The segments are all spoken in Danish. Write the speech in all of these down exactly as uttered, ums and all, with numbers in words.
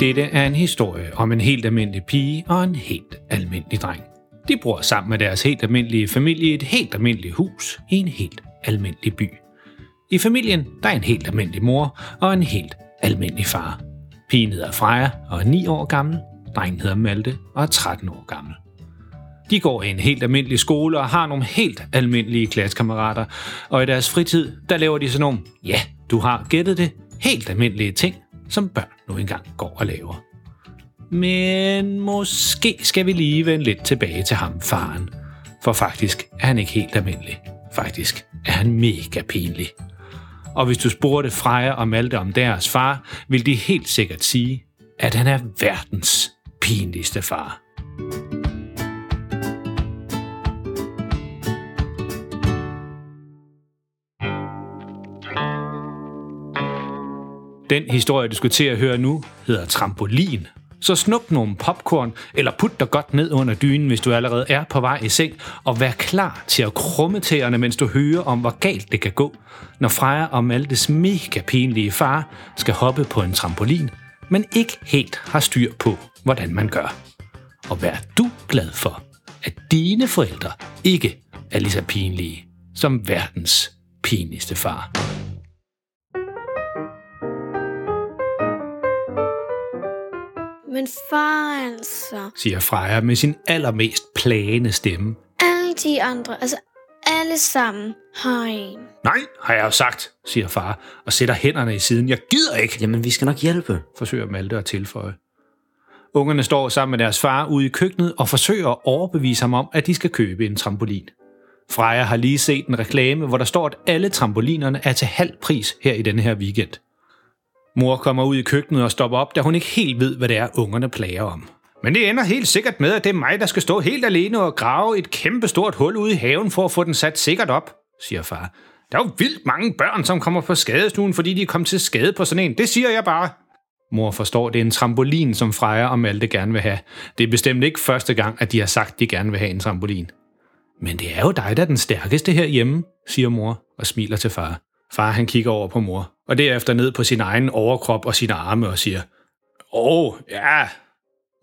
Dette er en historie om en helt almindelig pige og en helt almindelig dreng. De bor sammen med deres helt almindelige familie i et helt almindeligt hus i en helt almindelig by. I familien der er en helt almindelig mor og en helt almindelig far. Pigen hedder Freja og er ni år gammel, drengen hedder Malte og er tretten år gammel. De går i en helt almindelig skole og har nogle helt almindelige klassekammerater, og i deres fritid der laver de sådan nogle, ja, du har gættet det, helt almindelige ting, som børn nu engang går og laver. Men måske skal vi lige vende lidt tilbage til ham, faren. For faktisk er han ikke helt almindelig. Faktisk er han mega pinlig. Og hvis du spurgte Freja og Malte om deres far, vil de helt sikkert sige, at han er verdens pinligste far. Den historie, du skal til at høre nu, hedder Trampolin. Så snup nogle popcorn, eller put dig godt ned under dynen, hvis du allerede er på vej i seng, og vær klar til at krumme tæerne, mens du hører om, hvor galt det kan gå, når Freja og Maltes mega pinlige far skal hoppe på en trampolin, men ikke helt har styr på, hvordan man gør. Og vær du glad for, at dine forældre ikke er lige så pinlige som verdens pinligste far. Men far altså, siger Freja med sin allermest plagende stemme. Alle de andre, altså alle sammen, har en. Nej, har jeg jo sagt, siger far og sætter hænderne i siden. Jeg gider ikke. Jamen, vi skal nok hjælpe, forsøger Malte at tilføje. Ungerne står sammen med deres far ude i køkkenet og forsøger at overbevise ham om, at de skal købe en trampolin. Freja har lige set en reklame, hvor der står, at alle trampolinerne er til halv pris her i denne her weekend. Mor kommer ud i køkkenet og stopper op, da hun ikke helt ved, hvad det er, ungerne plager om. Men det ender helt sikkert med, at det er mig, der skal stå helt alene og grave et kæmpe stort hul ude i haven for at få den sat sikkert op, siger far. Der er jo vildt mange børn, som kommer på skadestuen, fordi de er kommet til skade på sådan en. Det siger jeg bare. Mor forstår, det er en trampolin, som Freja og Malte gerne vil have. Det er bestemt ikke første gang, at de har sagt, de gerne vil have en trampolin. Men det er jo dig, der er den stærkeste herhjemme, siger mor og smiler til far. Far han kigger over på mor, og derefter ned på sin egen overkrop og sine arme og siger, åh, ja.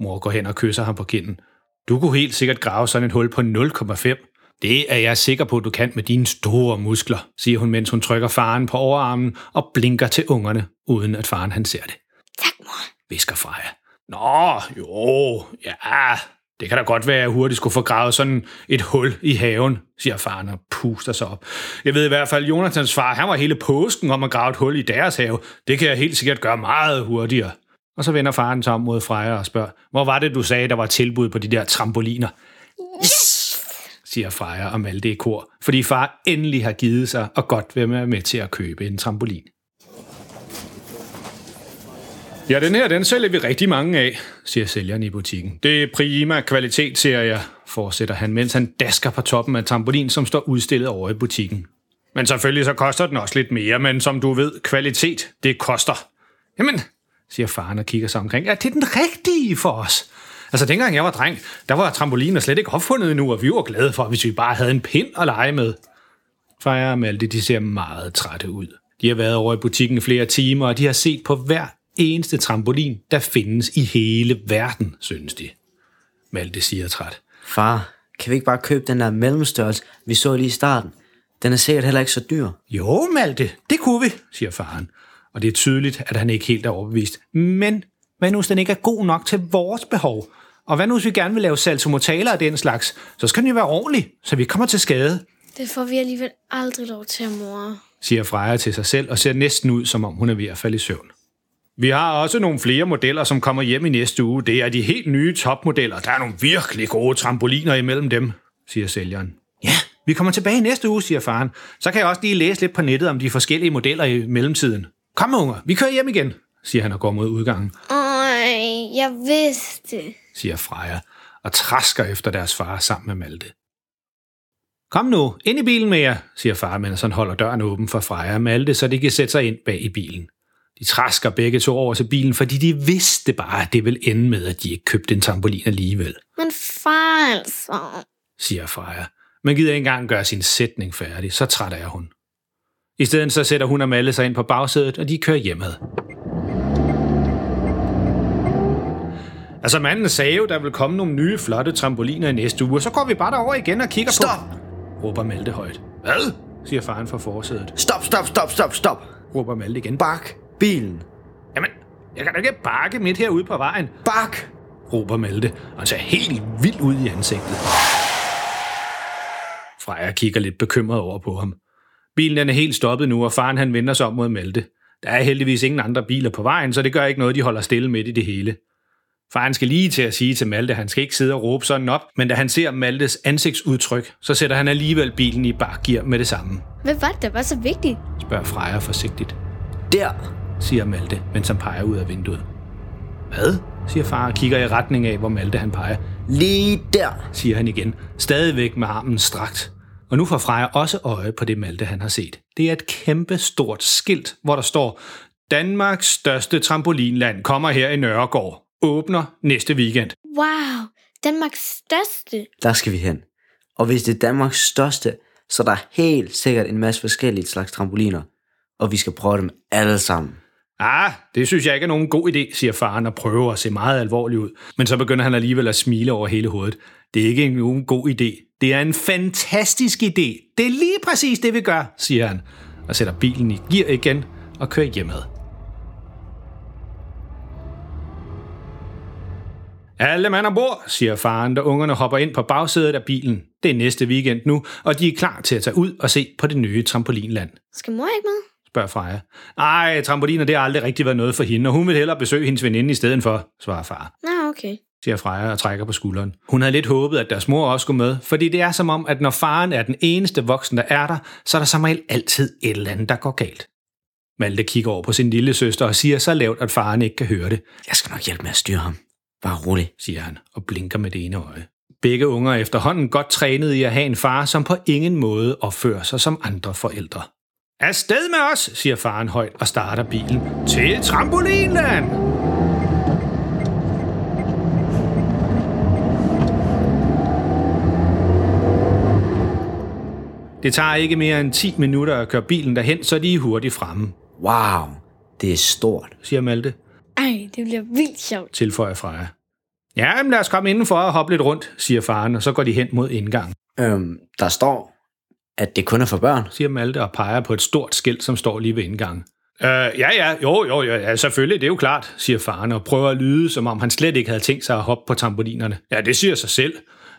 Mor går hen og kysser ham på kinden. Du kunne helt sikkert grave sådan et hul på nul komma fem. Det er jeg sikker på, du kan med dine store muskler, siger hun, mens hun trykker faren på overarmen og blinker til ungerne, uden at faren han ser det. Tak, mor, visker Freja. Nå, jo, ja, det kan da godt være, at jeg hurtigt skulle få gravet sådan et hul i haven, siger faren og puster sig op. Jeg ved i hvert fald, at Jonathans far, han var hele påsken om at grave et hul i deres have. Det kan jeg helt sikkert gøre meget hurtigere. Og så vender faren sig om mod Freja og spørger, hvor var det, du sagde, der var tilbud på de der trampoliner? Yes, siger Freja og Malte i kor, fordi far endelig har givet sig og godt vil være med til at købe en trampolin. Ja, den her, den sælger vi rigtig mange af, siger sælgeren i butikken. Det er prima kvalitet, siger jeg, fortsætter han, mens han dasker på toppen af trampolin, som står udstillet over i butikken. Men selvfølgelig så koster den også lidt mere, men som du ved, kvalitet, det koster. Jamen, siger faren og kigger sig omkring, ja, det er den rigtige for os. Altså, dengang jeg var dreng, der var trampoliner slet ikke opfundet endnu, og vi var glade for, hvis vi bare havde en pind at lege med. Freja og Malte, de ser meget trætte ud. De har været over i butikken flere timer, og de har set på hver eneste trampolin, der findes i hele verden, synes de. Malte siger træt. Far, kan vi ikke bare købe den der mellemstørrelse, vi så lige i starten? Den er sikkert heller ikke så dyr. Jo, Malte, det kunne vi, siger faren. Og det er tydeligt, at han ikke helt er overbevist. Men hvad nu, hvis den ikke er god nok til vores behov? Og hvad nu, hvis vi gerne vil lave saltomortaler af den slags? Så skal den jo være ordentlig, så vi kommer til skade. Det får vi alligevel aldrig lov til, mor, siger Freja til sig selv og ser næsten ud, som om hun er ved at falde i søvn. Vi har også nogle flere modeller, som kommer hjem i næste uge. Det er de helt nye topmodeller. Der er nogle virkelig gode trampoliner imellem dem, siger sælgeren. Ja, vi kommer tilbage i næste uge, siger faren. Så kan jeg også lige læse lidt på nettet om de forskellige modeller i mellemtiden. Kom, unger, vi kører hjem igen, siger han og går mod udgangen. Øj, jeg vidste, siger Freja og trasker efter deres far sammen med Malte. Kom nu, ind i bilen med jer, siger far, mens han holder døren åben for Freja og Malte, så de kan sætte sig ind bag i bilen. De træsker begge to over til bilen, fordi de vidste bare, at det ville ende med, at de ikke købte en trampolin alligevel. Men far altså, siger Freja. Man gider ikke engang gøre sin sætning færdig, så træt er hun. I stedet så sætter hun og Malte sig ind på bagsædet, og de kører hjemad. Altså manden sagde jo, der vil komme nogle nye flotte trampoliner i næste uge, og så går vi bare derover igen og kigger stop! På... Stop! Råber Malte højt. Hvad? Siger faren fra forsædet. Stop, stop, stop, stop, stop! Råber Malte igen. Bak bilen! Jamen, jeg kan da ikke bakke midt herude på vejen. Bak! Råber Malte, og han ser helt vildt ud i ansigtet. Freja kigger lidt bekymret over på ham. Bilen er helt stoppet nu, og faren han vender sig om mod Malte. Der er heldigvis ingen andre biler på vejen, så det gør ikke noget, de holder stille midt i det hele. Faren skal lige til at sige til Malte, at han skal ikke sidde og råbe sådan op, men da han ser Maltes ansigtsudtryk, så sætter han alligevel bilen i bakgear med det samme. Hvad var det, der var så vigtigt? Spørger Freja forsigtigt. Der, siger Malte, mens han peger ud af vinduet. Hvad? Siger far og kigger i retning af, hvor Malte han peger. Lige der, siger han igen, stadigvæk med armen strakt. Og nu får Freja også øje på det Malte, han har set. Det er et kæmpe stort skilt, hvor der står, Danmarks største trampolinland kommer her i Nørregård. Åbner næste weekend. Wow, Danmarks største. Der skal vi hen. Og hvis det er Danmarks største, så er der helt sikkert en masse forskellige slags trampoliner. Og vi skal prøve dem alle sammen. Ah, det synes jeg ikke er nogen god idé, siger faren og prøver at se meget alvorlig ud. Men så begynder han alligevel at smile over hele hovedet. Det er ikke nogen god idé. Det er en fantastisk idé. Det er lige præcis det, vi gør, siger han. Og sætter bilen i gear igen og kører hjemad. Alle mand ombord, siger faren, da ungerne hopper ind på bagsædet af bilen. Det er næste weekend nu, og de er klar til at tage ud og se på det nye trampolinland. Skal mor ikke med? Spørger Freja. Ej, trampoliner, det har aldrig rigtig været noget for hende, og hun vil hellere besøge hendes veninde i stedet for, svarer far. Nå, okay, siger Freja og trækker på skulderen. Hun havde lidt håbet, at deres mor også skulle med, fordi det er som om, at når faren er den eneste voksen, der er der, så er der som regel altid et eller andet, der går galt. Malte kigger over på sin lille søster og siger så lavt, at faren ikke kan høre det. Jeg skal nok hjælpe med at styre ham. Bare rolig, siger han og blinker med det ene øje. Begge unger er efterhånden godt trænet i at have en far, som på ingen måde opfører sig som andre forældre. Afsted med os, siger faren højt og starter bilen til trampolinland. Det tager ikke mere end ti minutter at køre bilen derhen, så de er hurtigt fremme. Wow, det er stort, siger Malte. Ej, det bliver vildt sjovt, tilføjer Freja. Ja, men lad os komme indenfor og hoppe lidt rundt, siger faren, og så går de hen mod indgangen. Øhm, der står, at det kun er for børn, siger Malte og peger på et stort skilt, som står lige ved indgangen. Øh, ja, ja, jo, jo, ja, selvfølgelig, det er jo klart, siger faren, og prøver at lyde, som om han slet ikke havde tænkt sig at hoppe på trampolinerne. Ja, det siger sig selv.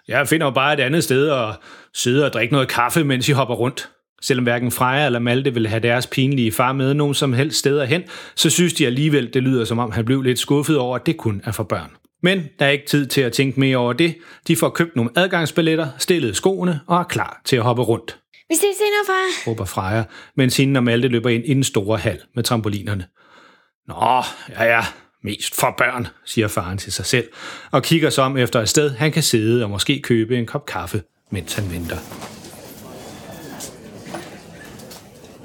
Jeg finder jo bare et andet sted at sidde og drikke noget kaffe, mens I hopper rundt. Selvom hverken Freja eller Malte ville have deres pinlige far med nogen som helst steder hen, så synes de alligevel, det lyder som om han blev lidt skuffet over, at det kun er for børn. Men der er ikke tid til at tænke mere over det. De får købt nogle adgangsbilletter, stillet skoene og er klar til at hoppe rundt. Vi ses senere, far, råber Freja, mens hende og Malte løber ind i den store hal med trampolinerne. Nå, ja ja, mest for børn, siger faren til sig selv, og kigger sig om efter et sted, han kan sidde og måske købe en kop kaffe, mens han venter.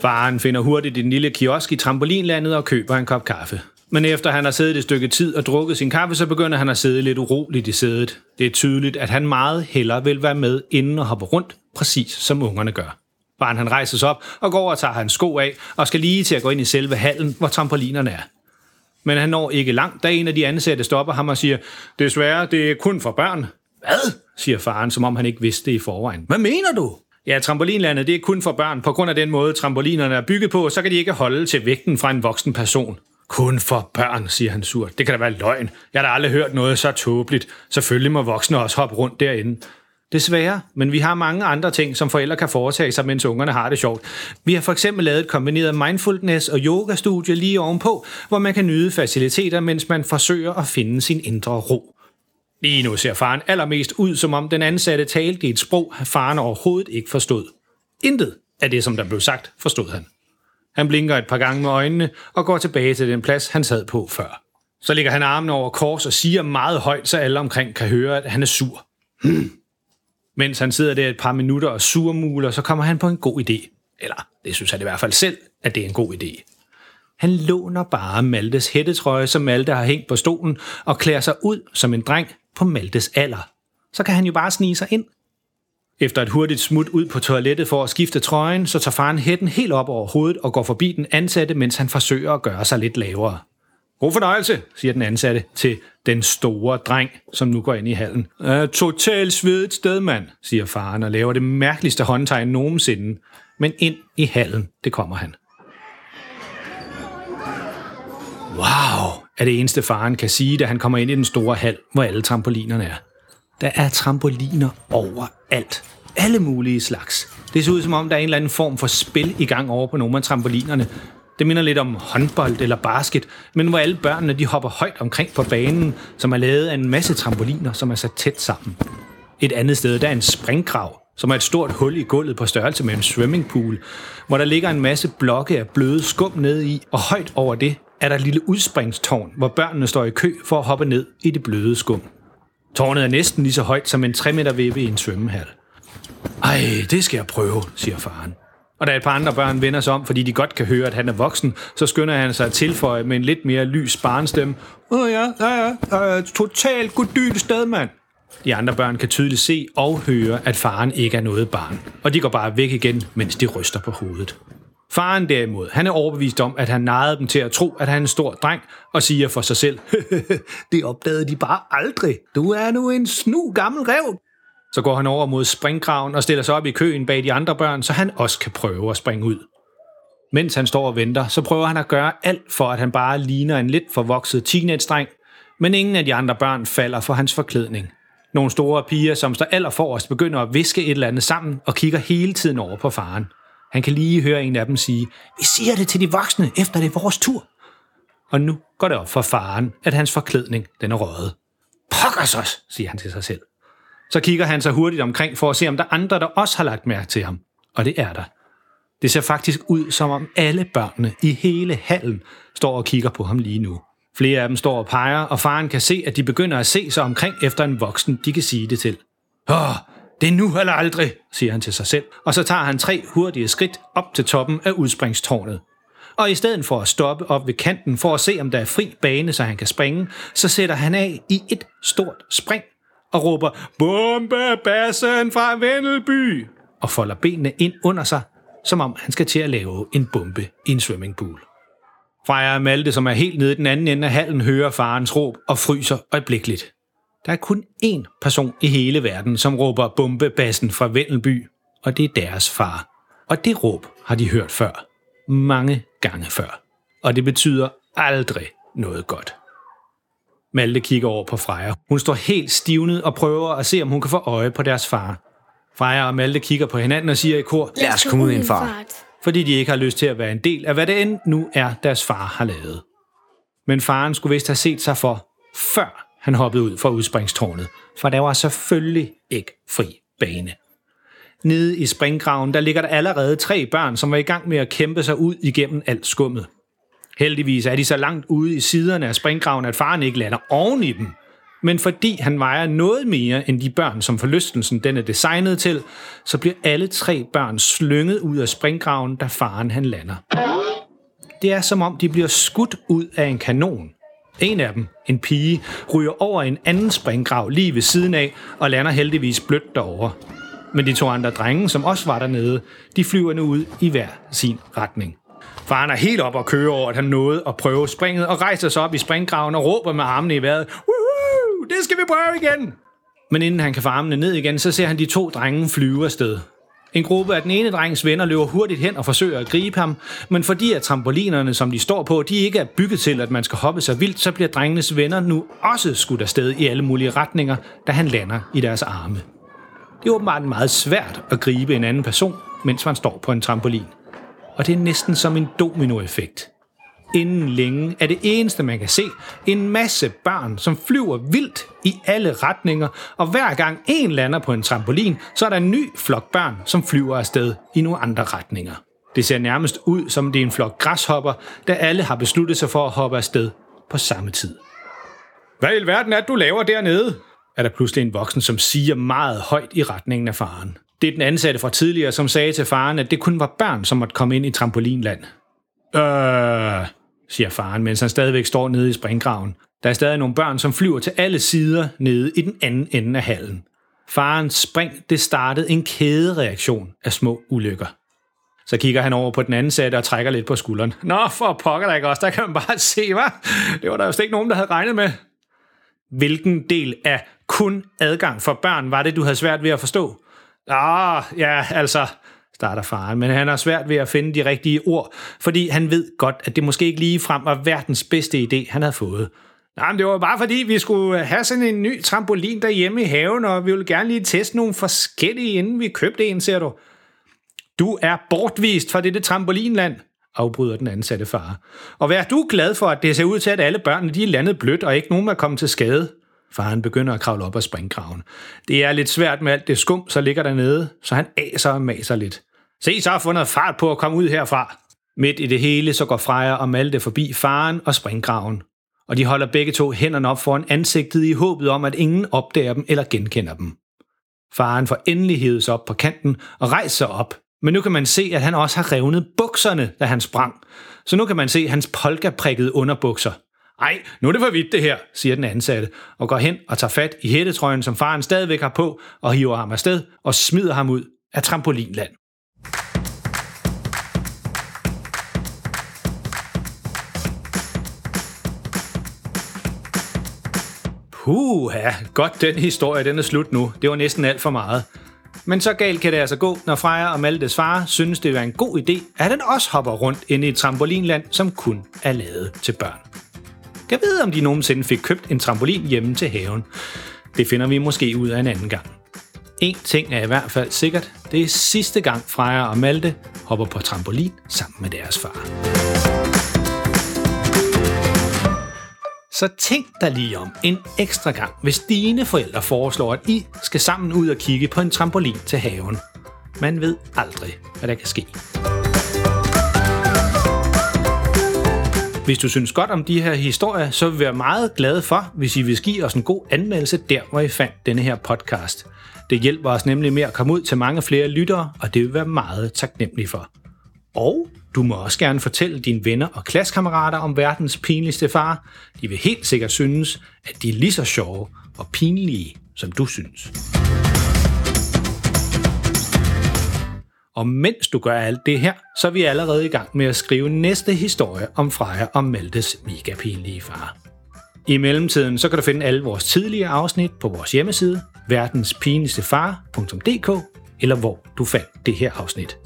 Faren finder hurtigt en lille kiosk i trampolinlandet og køber en kop kaffe. Men efter han har siddet et stykke tid og drukket sin kaffe, så begynder han at sidde lidt uroligt i sædet. Det er tydeligt, at han meget hellere vil være med inden og hoppe rundt, præcis som ungerne gør. Faren han rejser sig op og går over og tager hans sko af og skal lige til at gå ind i selve hallen, hvor trampolinerne er. Men han når ikke langt, da en af de ansatte stopper ham og siger, desværre, det er kun for børn. Hvad? Siger faren, som om han ikke vidste det i forvejen. Hvad mener du? Ja, trampolinlandet, det er kun for børn. På grund af den måde, trampolinerne er bygget på, så kan de ikke holde til vægten fra en voksen person. Kun for børn, siger han surt. Det kan da være løgn. Jeg har da aldrig hørt noget så tåbeligt. Selvfølgelig må voksne også hoppe rundt derinde. Desværre, men vi har mange andre ting, som forældre kan foretage sig, mens ungerne har det sjovt. Vi har for eksempel lavet et kombineret mindfulness- og yogastudie lige ovenpå, hvor man kan nyde faciliteter, mens man forsøger at finde sin indre ro. Lige nu ser faren allermest ud, som om den ansatte talte i et sprog, faren overhovedet ikke forstod. Intet af det, som der blev sagt, forstod han. Han blinker et par gange med øjnene og går tilbage til den plads, han sad på før. Så ligger han armene over kors og siger meget højt, så alle omkring kan høre, at han er sur. Hmm. Mens han sidder der et par minutter og surmuler, så kommer han på en god idé. Eller det synes han i hvert fald selv, at det er en god idé. Han låner bare Maltes hættetrøje, som Malte har hængt på stolen, og klæder sig ud som en dreng på Maltes alder. Så kan han jo bare snige sig ind. Efter et hurtigt smut ud på toilettet for at skifte trøjen, så tager faren hætten helt op over hovedet og går forbi den ansatte, mens han forsøger at gøre sig lidt lavere. God fornøjelse, siger den ansatte til den store dreng, som nu går ind i hallen. Totalt svedet sted, mand, siger faren og laver det mærkeligste håndtegn nogensinde. Men ind i hallen, det kommer han. Wow, er det eneste faren kan sige, da han kommer ind i den store hal, hvor alle trampolinerne er. Der er trampoliner overalt. Alle mulige slags. Det ser ud som om, der er en eller anden form for spil i gang over på nogle af trampolinerne. Det minder lidt om håndbold eller basket, men hvor alle børnene de hopper højt omkring på banen, som er lavet af en masse trampoliner, som er sat tæt sammen. Et andet sted, der er en springgrav, som er et stort hul i gulvet på størrelse med en swimmingpool, hvor der ligger en masse blokke af bløde skum nede i, og højt over det er der et lille udspringstårn, hvor børnene står i kø for at hoppe ned i det bløde skum. Tårnet er næsten lige så højt som en tre meter vippe i en svømmehal. Ej, det skal jeg prøve, siger faren. Og da et par andre børn vender sig om, fordi de godt kan høre, at han er voksen, så skynder han sig at tilføje med en lidt mere lys barnstemme. Åh ja, ja, ja, totalt goddyl sted, mand. De andre børn kan tydeligt se og høre, at faren ikke er noget barn. Og de går bare væk igen, mens de ryster på hovedet. Faren derimod, han er overbevist om, at han narrede dem til at tro, at han er en stor dreng, og siger for sig selv, det opdagede de bare aldrig. Du er nu en snu gammel ræv. Så går han over mod springgraven og stiller sig op i køen bag de andre børn, så han også kan prøve at springe ud. Mens han står og venter, så prøver han at gøre alt for, at han bare ligner en lidt forvokset teenage-dreng, men ingen af de andre børn falder for hans forklædning. Nogle store piger, som står allerforrest, begynder at viske et eller andet sammen og kigger hele tiden over på faren. Han kan lige høre en af dem sige, vi siger det til de voksne, efter det er vores tur. Og nu går det op for faren, at hans forklædning den er røget. Pokkers os, siger han til sig selv. Så kigger han sig hurtigt omkring for at se, om der er andre, der også har lagt mærke til ham. Og det er der. Det ser faktisk ud, som om alle børnene i hele hallen står og kigger på ham lige nu. Flere af dem står og peger, og faren kan se, at de begynder at se sig omkring efter en voksen, de kan sige det til. Åh, det er nu eller aldrig, siger han til sig selv. Og så tager han tre hurtige skridt op til toppen af udspringstårnet. Og i stedet for at stoppe op ved kanten for at se, om der er fri bane, så han kan springe, så sætter han af i et stort spring og råber, bombebassen fra Vennelby, og folder benene ind under sig, som om han skal til at lave en bombe i en swimmingpool. Freja og Malte, som er helt nede i den anden ende af hallen, hører farens råb og fryser øjeblikkeligt. Der er kun én person i hele verden, som råber bombebassen fra Vennelby, og det er deres far. Og det råb har de hørt før. Mange gange før. Og det betyder aldrig noget godt. Malte kigger over på Freja. Hun står helt stivnet og prøver at se, om hun kan få øje på deres far. Freja og Malte kigger på hinanden og siger i kor, lad os komme ud i en far. Fordi de ikke har lyst til at være en del af, hvad det end nu er, deres far har lavet. Men faren skulle vist have set sig for, før han hoppede ud fra udspringstårnet. For der var selvfølgelig ikke fri bane. Nede i springgraven, der ligger der allerede tre børn, som var i gang med at kæmpe sig ud igennem alt skummet. Heldigvis er de så langt ude i siderne af springgraven, at faren ikke lander oven i dem. Men fordi han vejer noget mere end de børn, som forlystelsen den er designet til, så bliver alle tre børn slynget ud af springgraven, da faren han lander. Det er som om, de bliver skudt ud af en kanon. En af dem, en pige, ryger over en anden springgrav lige ved siden af og lander heldigvis blødt derover. Men de to andre drenge, som også var dernede, de flyver nu ud i hver sin retning. Faren er helt op og kører over, at han nåede at prøve springet, og rejser sig op i springgraven og råber med armene i vejret, woohoo, det skal vi prøve igen! Men inden han kan få armene ned igen, så ser han de to drenge flyve afsted. En gruppe af den ene drengs venner løber hurtigt hen og forsøger at gribe ham, men fordi at trampolinerne, som de står på, de ikke er bygget til, at man skal hoppe så vildt, så bliver drengenes venner nu også skudt afsted i alle mulige retninger, da han lander i deres arme. Det er åbenbart meget svært at gribe en anden person, mens man står på en trampolin. Og det er næsten som en dominoeffekt. Inden længe er det eneste, man kan se, en masse børn, som flyver vildt i alle retninger, og hver gang en lander på en trampolin, så er der en ny flok børn, som flyver afsted i nogle andre retninger. Det ser nærmest ud, som det er en flok græshopper, da alle har besluttet sig for at hoppe afsted på samme tid. Hvad i alverden er det, du laver dernede? Er der pludselig en voksen, som siger meget højt i retningen af faren. Det er den ansatte fra tidligere, som sagde til faren, at det kun var børn, som måtte komme ind i trampolinland. Øh, siger faren, mens han stadigvæk står nede i springgraven. Der er stadig nogle børn, som flyver til alle sider nede i den anden ende af hallen. Farens spring, det startede en kædereaktion af små ulykker. Så kigger han over på den anden sæt og trækker lidt på skulderen. Nå, for pokker da ikke også, der kan man bare se, hva'? Det var der jo slet ikke nogen, der havde regnet med. Hvilken del af kun adgang for børn var det, du havde svært ved at forstå? Ah, ja, altså, starter faren, men han har svært ved at finde de rigtige ord, fordi han ved godt, at det måske ikke ligefrem var verdens bedste idé, han havde fået. Nej, men det var bare fordi, vi skulle have sådan en ny trampolin derhjemme i haven, og vi ville gerne lige teste nogle forskellige, inden vi købte en, ser du. Du er bortvist fra dette trampolinland, afbryder den ansatte far. Og vær du glad for, at det ser ud til, at alle børnene de er landet blødt, og ikke nogen er kommet til skade. Faren begynder at kravle op ad springgraven. Det er lidt svært med alt det skum, så ligger dernede, så han aser og maser lidt. Se, så har jeg fundet fart på at komme ud herfra. Midt i det hele, så går Freja og Malte forbi faren og springgraven. Og de holder begge to hænderne op foran ansigtet i håbet om, at ingen opdager dem eller genkender dem. Faren får endelig hævet sig op på kanten og rejser op. Men nu kan man se, at han også har revnet bukserne, da han sprang. Så nu kan man se hans polkaprikkede underbukser. Ej, nu er det for vidt det her, siger den ansatte, og går hen og tager fat i hættetrøjen, som faren stadigvæk har på, og hiver ham afsted og smider ham ud af trampolinland. Puha, godt den historie, den er slut nu. Det var næsten alt for meget. Men så galt kan det altså gå, når Freja og Maltes far synes, det er en god idé, at han også hopper rundt inde i et trampolinland, som kun er lavet til børn. Jeg ved, om de nogensinde fik købt en trampolin hjemme til haven. Det finder vi måske ud af en anden gang. En ting er i hvert fald sikkert. Det er sidste gang Freja og Malte hopper på trampolin sammen med deres far. Så tænk dig lige om en ekstra gang, hvis dine forældre foreslår, at I skal sammen ud og kigge på en trampolin til haven. Man ved aldrig, hvad der kan ske. Hvis du synes godt om de her historier, så vil vi være meget glade for, hvis I vil give os en god anmeldelse der, hvor I fandt denne her podcast. Det hjælper os nemlig med at komme ud til mange flere lyttere, og det vil være meget taknemmelige for. Og du må også gerne fortælle dine venner og klassekammerater om verdens pinligste far. De vil helt sikkert synes, at de er lige så sjove og pinlige, som du synes. Og mens du gør alt det her, så er vi allerede i gang med at skrive næste historie om Freja og Maltes mega pinlige far. I mellemtiden så kan du finde alle vores tidligere afsnit på vores hjemmeside, verdens pinligste far punktum d k, eller hvor du fandt det her afsnit.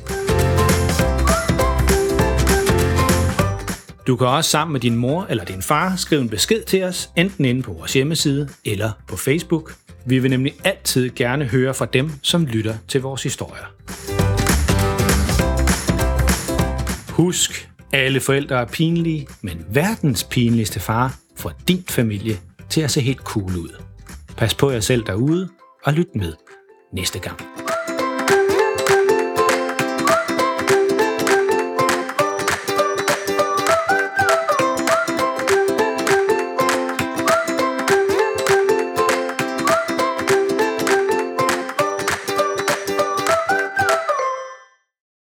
Du kan også sammen med din mor eller din far skrive en besked til os, enten inde på vores hjemmeside eller på Facebook. Vi vil nemlig altid gerne høre fra dem, som lytter til vores historier. Husk, alle forældre er pinlige, men verdens pinligste far får din familie til at se helt cool ud. Pas på jer selv derude, og lyt med næste gang.